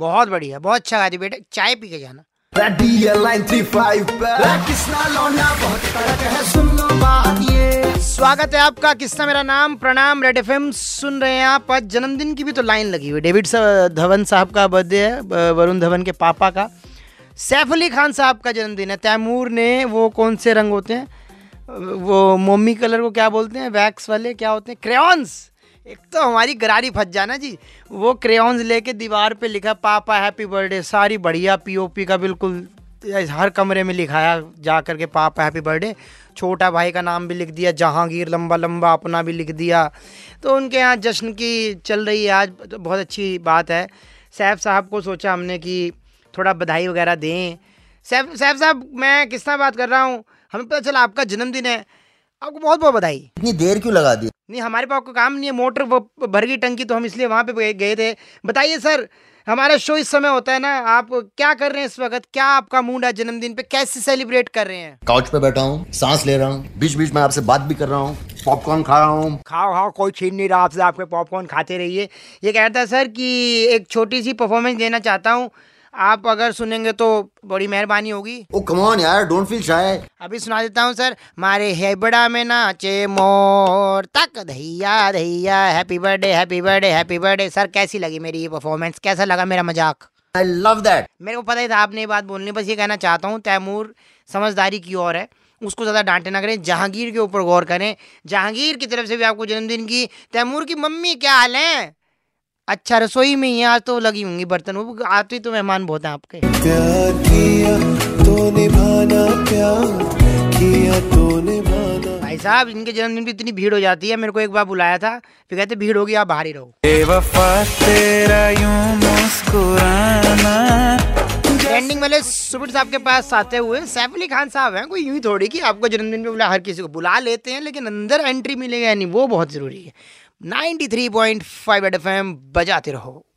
बहुत बढ़िया, बहुत अच्छा गाती बेटा, चाय पी के जाना। 93.5 स्वागत है आपका, किस्सा मेरा नाम, प्रणाम रेड FM सुन रहे हैं आप। आज जन्मदिन की भी तो लाइन लगी हुई, डेविड धवन साहब का बर्थडे है, वरुण धवन के पापा का, सैफ अली खान साहब का जन्मदिन है, तैमूर ने वो कौन से रंग होते हैं, वो मोमी कलर को क्या बोलते हैं, वैक्स वाले क्या होते हैं, क्रेयॉन्स। एक तो हमारी गरारी फंस जाना जी, वो क्रेयॉन्स लेके दीवार पे लिखा पापा हैप्पी बर्थडे, सारी बढ़िया पीओपी का बिल्कुल हर कमरे में लिखाया जा करके पापा हैप्पी बर्थडे। छोटा भाई का नाम भी लिख दिया जहांगीर, लंबा लंबा अपना भी लिख दिया। तो उनके यहाँ जश्न की चल रही है आज, तो बहुत अच्छी बात है। सैफ साहब को सोचा हमने कि थोड़ा बधाई वगैरह दें। सैफ साहब, मैं किससे बात कर रहा हूँ, हमें पता चला आपका जन्मदिन है, आपको बहुत बहुत बधाई। इतनी देर क्यों लगा दी? नहीं, हमारे पास कोई काम नहीं है, मोटर वो भर गई टंकी, तो हम इसलिए वहाँ पे गए थे। बताइए सर, हमारा शो इस समय होता है ना, आप क्या कर रहे हैं इस वक्त, क्या आपका मूड है जन्मदिन पे, कैसे सेलिब्रेट कर रहे हैं? काउच पे बैठा हूँ, सांस ले रहा हूँ, बीच बीच में आपसे बात भी कर रहा हूँ, पॉपकॉर्न खा रहा हूँ। खाओ, कोई छीन नहीं रहा आपसे, आपके पॉपकॉर्न खाते रहिए। ये कह रहा था सर कि एक छोटी सी परफॉर्मेंस देना चाहता हूँ, आप अगर सुनेंगे तो बड़ी मेहरबानी होगी। ओ कम ऑन यार, डोंट फील शाय। अभी सुना देता हूँ सर, मारे है बड़ा में नाचे मोर तक धैया धैया, happy birthday happy birthday happy birthday. Sir कैसी लगी मेरी ये परफॉर्मेंस, कैसा लगा मेरा मजाक? I love that. मेरे को पता ही था आपने ये बात बोलनी, बस ये कहना चाहता हूँ तैमूर समझदारी की ओर है, उसको ज़्यादा डांटे ना करें, जहांगीर के ऊपर गौर करें। जहांगीर की तरफ से भी आपको जन्मदिन की। तैमूर की मम्मी क्या हाल है? अच्छा रसोई में ही आज तो लगी होंगी बर्तन, वो आते तो मेहमान बहुत हैं आपके। प्यार किया तो निभाना, प्यार किया तो निभाना। भाई साहब, इनके जन्मदिन पे इतनी भीड़ हो जाती है, मेरे को एक बार बुलाया था, फिर कहते भीड़ होगी आप बाहर ही रहो। एंडिंग वाले सुपर साहब के पास आते हुए सैफ अली खान साहब हैं, कोई यूं ही थोड़ी कि आपको जन्मदिन पे बुला, हर किसी को बुला लेते हैं, लेकिन अंदर एंट्री मिलेगा नहीं, वो बहुत जरूरी है। 93.5 FM बजाते रहो।